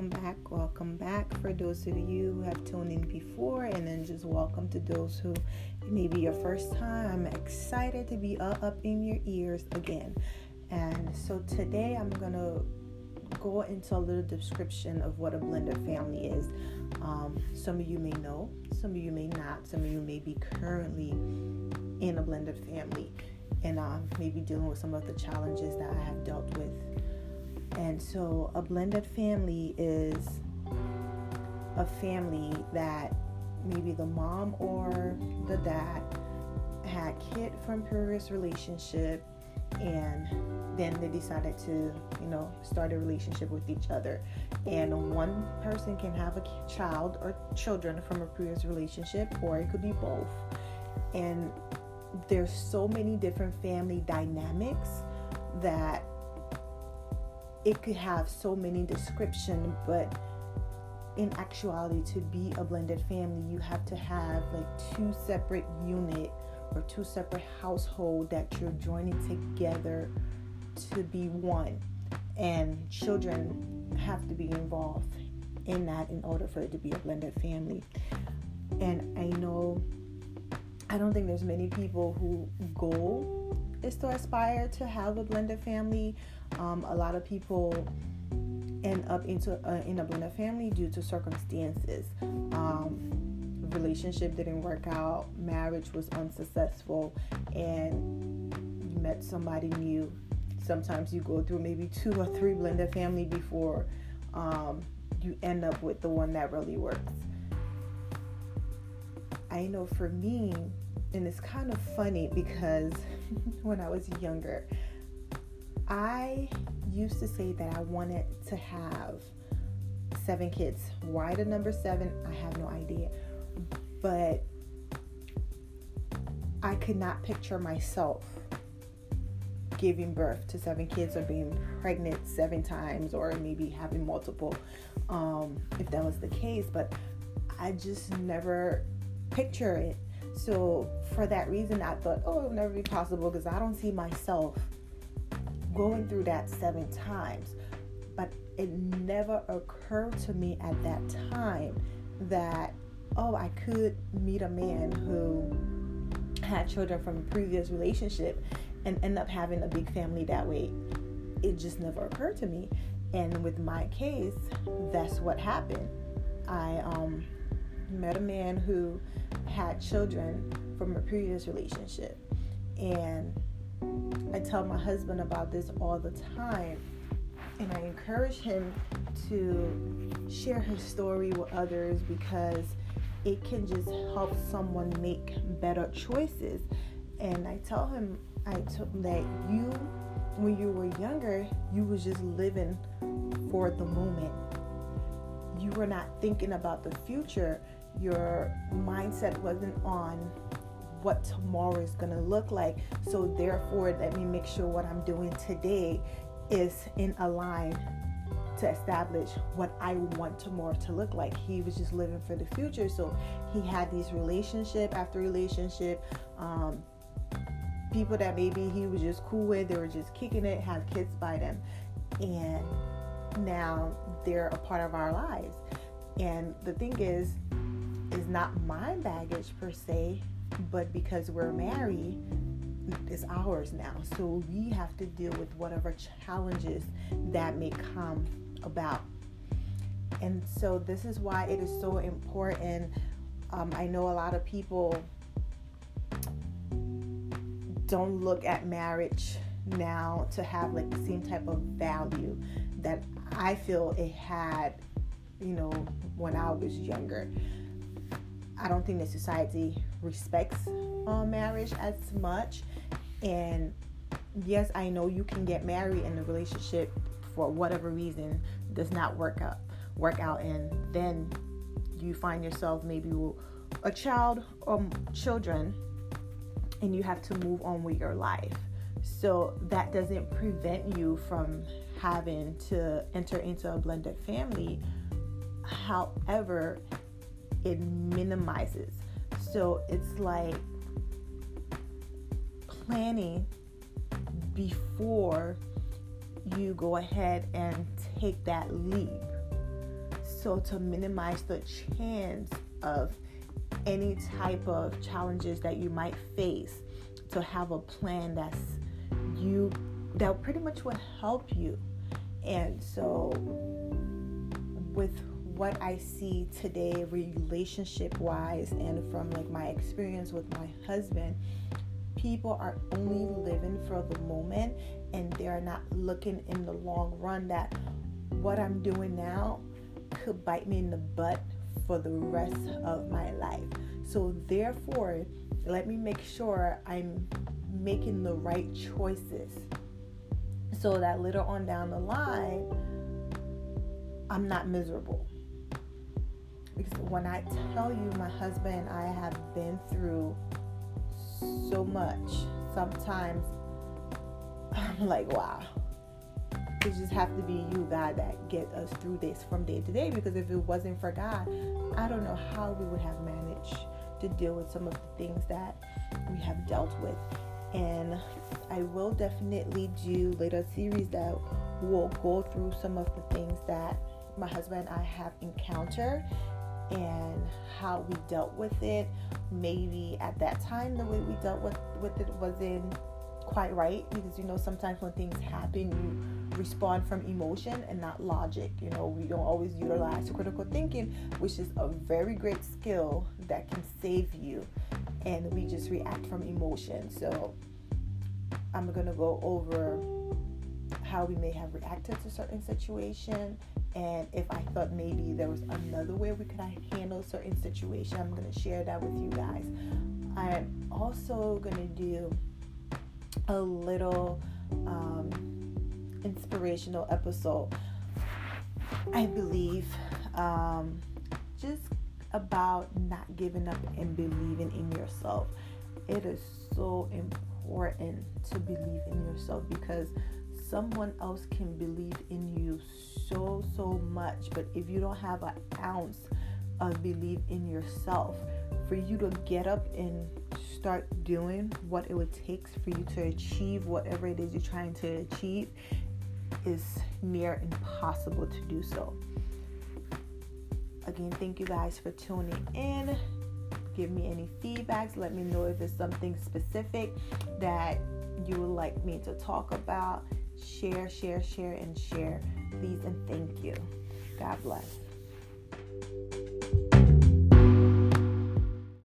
Welcome back for those of you who have tuned in before, and then just welcome to those who it may be your first time. I'm excited to be up in your ears again. And so today I'm gonna go into a little description of what a blended family is. Some of you may know, some of you may not, some of you may be currently in a blended family and maybe dealing with some of the challenges that I have dealt with. And so a blended family is a family that maybe the mom or the dad had kid from previous relationship, and then they decided to, start a relationship with each other. And one person can have a child or children from a previous relationship, or it could be both. And there's so many different family dynamics that it could have so many descriptions, but in actuality, to be a blended family, you have to have like two separate units or two separate households that you're joining together to be one. And children have to be involved in that in order for it to be a blended family. And I don't think there's many people who goal is to aspire to have a blended family. A lot of people end up in a blended family due to circumstances. Relationship didn't work out, marriage was unsuccessful, and you met somebody new. Sometimes you go through maybe 2 or 3 blended family before you end up with the one that really works. I know for me, and it's kind of funny because when I was younger, I used to say that I wanted to have 7 kids. Why the number 7? I have no idea. But I could not picture myself giving birth to 7 kids or being pregnant 7 times, or maybe having multiple, if that was the case. But I just never picture it. So for that reason, I thought, oh, it'll never be possible because I don't see myself going through that 7 times. But it never occurred to me at that time that, oh, I could meet a man who had children from a previous relationship and end up having a big family that way. It just never occurred to me. And with my case, that's what happened. I met a man who had children from a previous relationship, and I tell my husband about this all the time, and I encourage him to share his story with others because it can just help someone make better choices. And I told him that you, when you were younger, you was just living for the moment. You were not thinking about the future. Your mindset wasn't on what tomorrow is going to look like. So therefore, let me make sure what I'm doing today is in a line to establish what I want tomorrow to look like. He was just living for the future. So he had these relationship after relationship, people that maybe he was just cool with, they were just kicking it, have kids by them. And now they're a part of our lives. And the thing is not my baggage per se, but because we're married, it's ours now. So we have to deal with whatever challenges that may come about. And so this is why it is so important. I know a lot of people don't look at marriage now to have like the same type of value that I feel it had, when I was younger. I don't think that society respects marriage as much. And yes, I know you can get married and the relationship, for whatever reason, does not work out, and then you find yourself maybe with a child or children, and you have to move on with your life. So that doesn't prevent you from having to enter into a blended family. However, it minimizes. So it's like planning before you go ahead and take that leap. so to minimize the chance of any type of challenges that you might face, to have a plan that pretty much will help you. And so with what I see today relationship wise and from like my experience with my husband, people are only living for the moment and they're not looking in the long run that what I'm doing now could bite me in the butt for the rest of my life. So therefore, let me make sure I'm making the right choices so that later on down the line, I'm not miserable. Because when I tell you, my husband and I have been through so much, sometimes I'm like, wow, it just have to be you, God, that get us through this from day to day. Because if it wasn't for God, I don't know how we would have managed to deal with some of the things that we have dealt with. And I will definitely do later series that will go through some of the things that my husband and I have encountered and how we dealt with it. Maybe at that time the way we dealt with it wasn't quite right, because sometimes when things happen you respond from emotion and not logic. We don't always utilize critical thinking, which is a very great skill that can save you, and we just react from emotion. So I'm gonna go over how we may have reacted to certain situation, and if I thought maybe there was another way we could handle certain situation, I'm gonna share that with you guys. I'm also gonna do a little inspirational episode, I believe, just about not giving up and believing in yourself. It is so important to believe in yourself, because someone else can believe in you so much, but if you don't have an ounce of belief in yourself, for you to get up and start doing what it would take for you to achieve whatever it is you're trying to achieve is near impossible to do so. Again, thank you guys for tuning in. Give me any feedbacks. Let me know if there's something specific that you would like me to talk about. Share, and share. Please and thank you. God bless.